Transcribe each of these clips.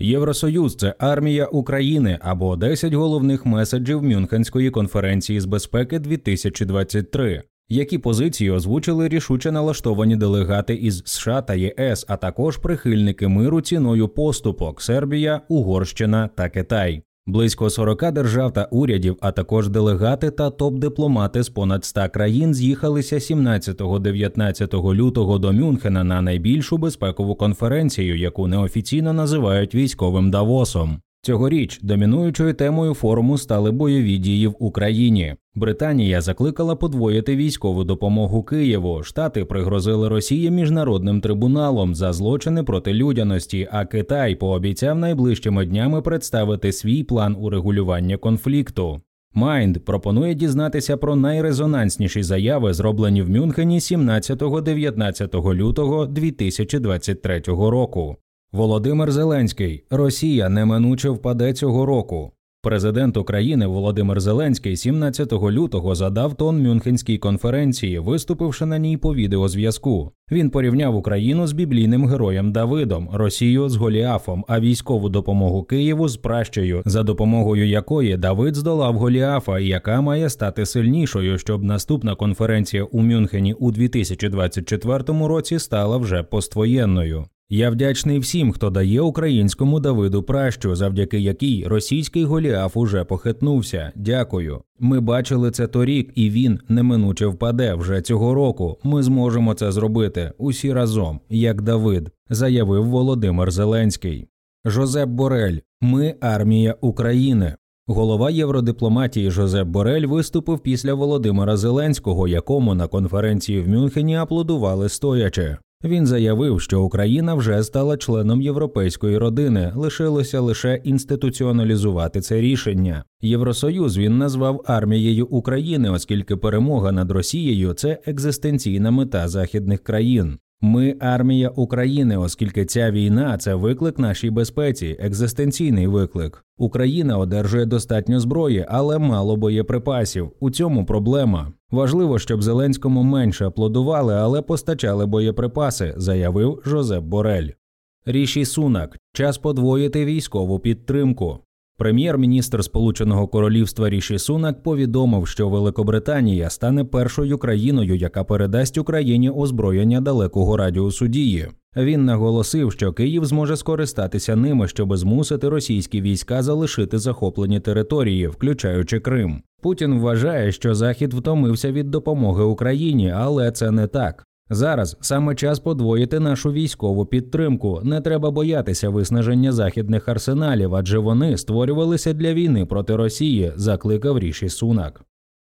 Євросоюз – це армія України або 10 головних меседжів Мюнхенської конференції з безпеки 2023. Які позиції озвучили рішуче налаштовані делегати із США та ЄС, а також прихильники миру ціною поступок – Сербія, Угорщина та Китай. Близько 40 держав та урядів, а також делегати та топ-дипломати з понад 100 країн з'їхалися 17-19 лютого до Мюнхена на найбільшу безпекову конференцію, яку неофіційно називають військовим Давосом. Цьогоріч домінуючою темою форуму стали бойові дії в Україні. Британія закликала подвоїти військову допомогу Києву, Штати пригрозили Росії міжнародним трибуналом за злочини проти людяності, а Китай пообіцяв найближчими днями представити свій план урегулювання конфлікту. Mind пропонує дізнатися про найрезонансніші заяви, зроблені в Мюнхені 17-19 лютого 2023 року. Володимир Зеленський. Росія неминуче впаде цього року. Президент України Володимир Зеленський 17 лютого задав тон Мюнхенській конференції, виступивши на ній по відеозв'язку. Він порівняв Україну з біблійним героєм Давидом, Росію з Голіафом, а військову допомогу Києву з пращею, за допомогою якої Давид здолав Голіафа, яка має стати сильнішою, щоб наступна конференція у Мюнхені у 2024 році стала вже поствоєнною. Я вдячний всім, хто дає українському Давиду пращу, завдяки якій російський Голіаф уже похитнувся. Дякую. Ми бачили це торік, і він неминуче впаде вже цього року. Ми зможемо це зробити. Усі разом. Як Давид. Заявив Володимир Зеленський. Жозеп Борель. Ми – армія України. Голова євродипломатії Жозеп Борель виступив після Володимира Зеленського, якому на конференції в Мюнхені аплодували стоячи. Він заявив, що Україна вже стала членом європейської родини, лишилося лише інституціоналізувати це рішення. Євросоюз він назвав армією України, оскільки перемога над Росією – це екзистенційна мета західних країн. Ми – армія України, оскільки ця війна – це виклик нашій безпеці, екзистенційний виклик. Україна одержує достатньо зброї, але мало боєприпасів. У цьому проблема. Важливо, щоб Зеленському менше аплодували, але постачали боєприпаси, заявив Жозеп Борель. Ріші Сунак. Час подвоїти військову підтримку. Прем'єр-міністр Сполученого Королівства Ріші Сунак повідомив, що Великобританія стане першою країною, яка передасть Україні озброєння далекого радіусу дії. Він наголосив, що Київ зможе скористатися ними, щоб змусити російські війська залишити захоплені території, включаючи Крим. Путін вважає, що Захід втомився від допомоги Україні, але це не так. Зараз саме час подвоїти нашу військову підтримку. Не треба боятися виснаження західних арсеналів, адже вони створювалися для війни проти Росії, закликав Ріші Сунак.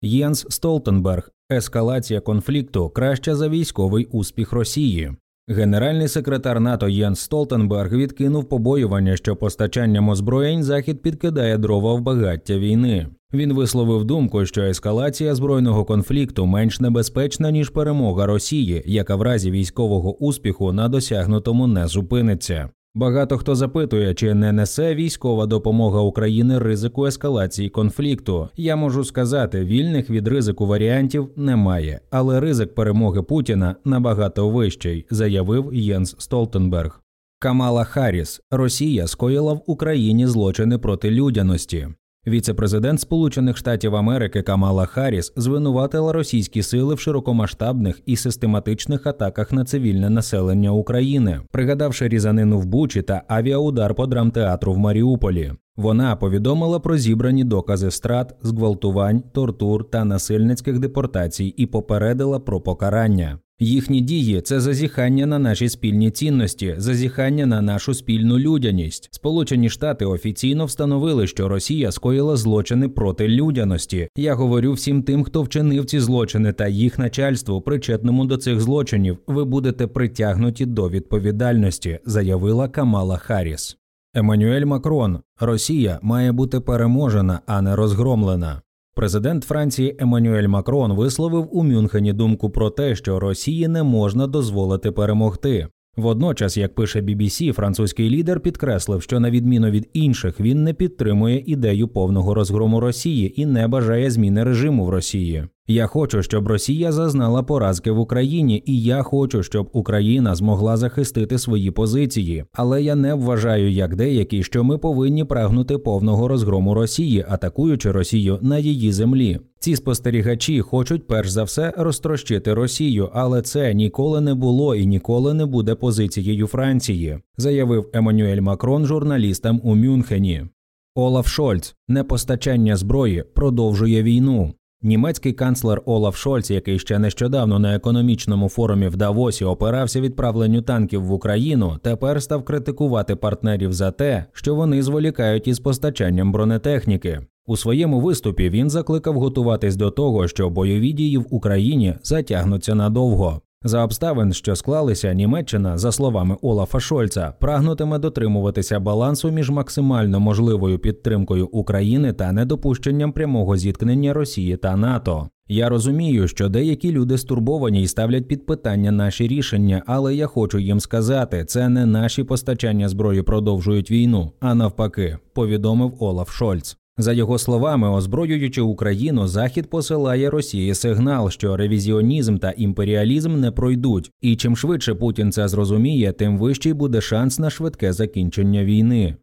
Єнс Столтенберг. Ескалація конфлікту краща за військовий успіх Росії. Генеральний секретар НАТО Єнс Столтенберг відкинув побоювання, що постачанням озброєнь Захід підкидає дрова в багаття війни. Він висловив думку, що ескалація збройного конфлікту менш небезпечна, ніж перемога Росії, яка в разі військового успіху на досягнутому не зупиниться. Багато хто запитує, чи не несе військова допомога України ризику ескалації конфлікту. Я можу сказати, вільних від ризику варіантів немає, але ризик перемоги Путіна набагато вищий, заявив Єнс Столтенберг. Камала Харріс. Росія скоїла в Україні злочини проти людяності. Віце-президент Сполучених Штатів Америки Камала Харріс звинуватила російські сили в широкомасштабних і систематичних атаках на цивільне населення України, пригадавши різанину в Бучі та авіаудар по драмтеатру в Маріуполі. Вона повідомила про зібрані докази страт, зґвалтувань, тортур та насильницьких депортацій і попередила про покарання. Їхні дії – це зазіхання на наші спільні цінності, зазіхання на нашу спільну людяність. Сполучені Штати офіційно встановили, що Росія скоїла злочини проти людяності. Я говорю всім тим, хто вчинив ці злочини та їх начальству, причетному до цих злочинів, ви будете притягнуті до відповідальності, заявила Камала Харріс. Емманюель Макрон. Росія має бути переможена, а не розгромлена. Президент Франції Емманюель Макрон висловив у Мюнхені думку про те, що Росії не можна дозволити перемогти. Водночас, як пише BBC, французький лідер підкреслив, що на відміну від інших, він не підтримує ідею повного розгрому Росії і не бажає зміни режиму в Росії. Я хочу, щоб Росія зазнала поразки в Україні, і я хочу, щоб Україна змогла захистити свої позиції. Але я не вважаю, як деякі, що ми повинні прагнути повного розгрому Росії, атакуючи Росію на її землі. Ці спостерігачі хочуть перш за все розтрощити Росію, але це ніколи не було і ніколи не буде позицією Франції, заявив Емманюель Макрон журналістам у Мюнхені. Олаф Шольц. Непостачання зброї продовжує війну. Німецький канцлер Олаф Шольц, який ще нещодавно на економічному форумі в Давосі опирався відправленню танків в Україну, тепер став критикувати партнерів за те, що вони зволікають із постачанням бронетехніки. У своєму виступі він закликав готуватись до того, що бойові дії в Україні затягнуться надовго. За обставин, що склалися, Німеччина, за словами Олафа Шольца, прагнутиме дотримуватися балансу між максимально можливою підтримкою України та недопущенням прямого зіткнення Росії та НАТО. Я розумію, що деякі люди стурбовані і ставлять під питання наші рішення, але я хочу їм сказати, це не наші постачання зброї продовжують війну, а навпаки, повідомив Олаф Шольц. За його словами, озброюючи Україну, Захід посилає Росії сигнал, що ревізіонізм та імперіалізм не пройдуть. І чим швидше Путін це зрозуміє, тим вищий буде шанс на швидке закінчення війни.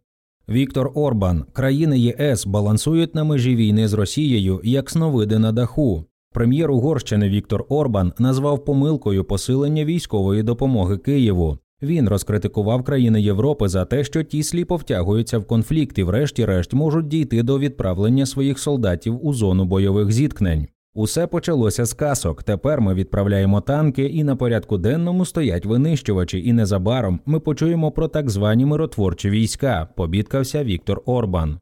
Віктор Орбан. Країни ЄС балансують на межі війни з Росією, як сновиди на даху. Прем'єр Угорщини Віктор Орбан назвав помилкою посилення військової допомоги Києву. Він розкритикував країни Європи за те, що ті сліпо втягуються в конфлікт і врешті-решт можуть дійти до відправлення своїх солдатів у зону бойових зіткнень. Усе почалося з касок, тепер ми відправляємо танки і на порядку денному стоять винищувачі, і незабаром ми почуємо про так звані миротворчі війська, побідкався Віктор Орбан.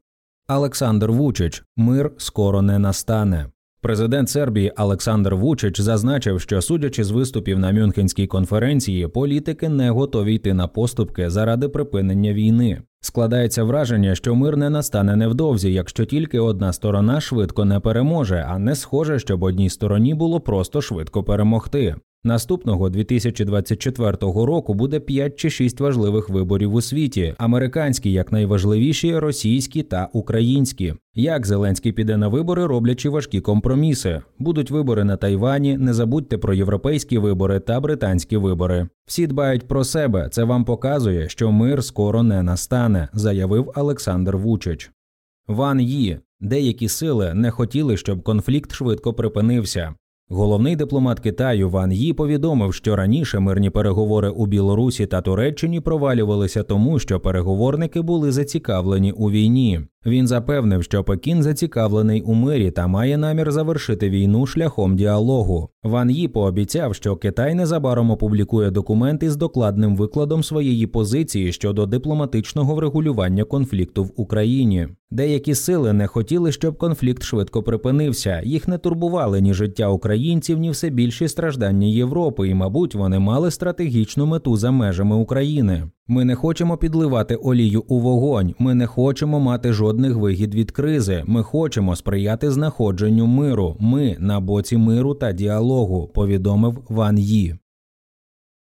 Олександр Вучич. Мир скоро не настане. Президент Сербії Олександр Вучич зазначив, що, судячи з виступів на Мюнхенській конференції, політики не готові йти на поступки заради припинення війни. Складається враження, що мир не настане невдовзі, якщо тільки одна сторона швидко не переможе, а не схоже, щоб одній стороні було просто швидко перемогти. Наступного 2024 року буде 5 чи 6 важливих виборів у світі – американські, як найважливіші, російські та українські. Як Зеленський піде на вибори, роблячи важкі компроміси? Будуть вибори на Тайвані, не забудьте про європейські вибори та британські вибори. Всі дбають про себе, це вам показує, що мир скоро не настане, заявив Олександр Вучич. Ван Ї. Деякі сили не хотіли, щоб конфлікт швидко припинився. Головний дипломат Китаю Ван Ї повідомив, що раніше мирні переговори у Білорусі та Туреччині провалювалися тому, що переговорники були зацікавлені у війні. Він запевнив, що Пекін зацікавлений у мирі та має намір завершити війну шляхом діалогу. Ван Ї пообіцяв, що Китай незабаром опублікує документи з докладним викладом своєї позиції щодо дипломатичного врегулювання конфлікту в Україні. Деякі сили не хотіли, щоб конфлікт швидко припинився. Їх не турбували ні життя українців, ні все більші страждання Європи, і, мабуть, вони мали стратегічну мету за межами України. Ми не хочемо підливати олію у вогонь, ми не хочемо мати жодних вигід від кризи, ми хочемо сприяти знаходженню миру, ми на боці миру та діалогу, повідомив Ван Ї.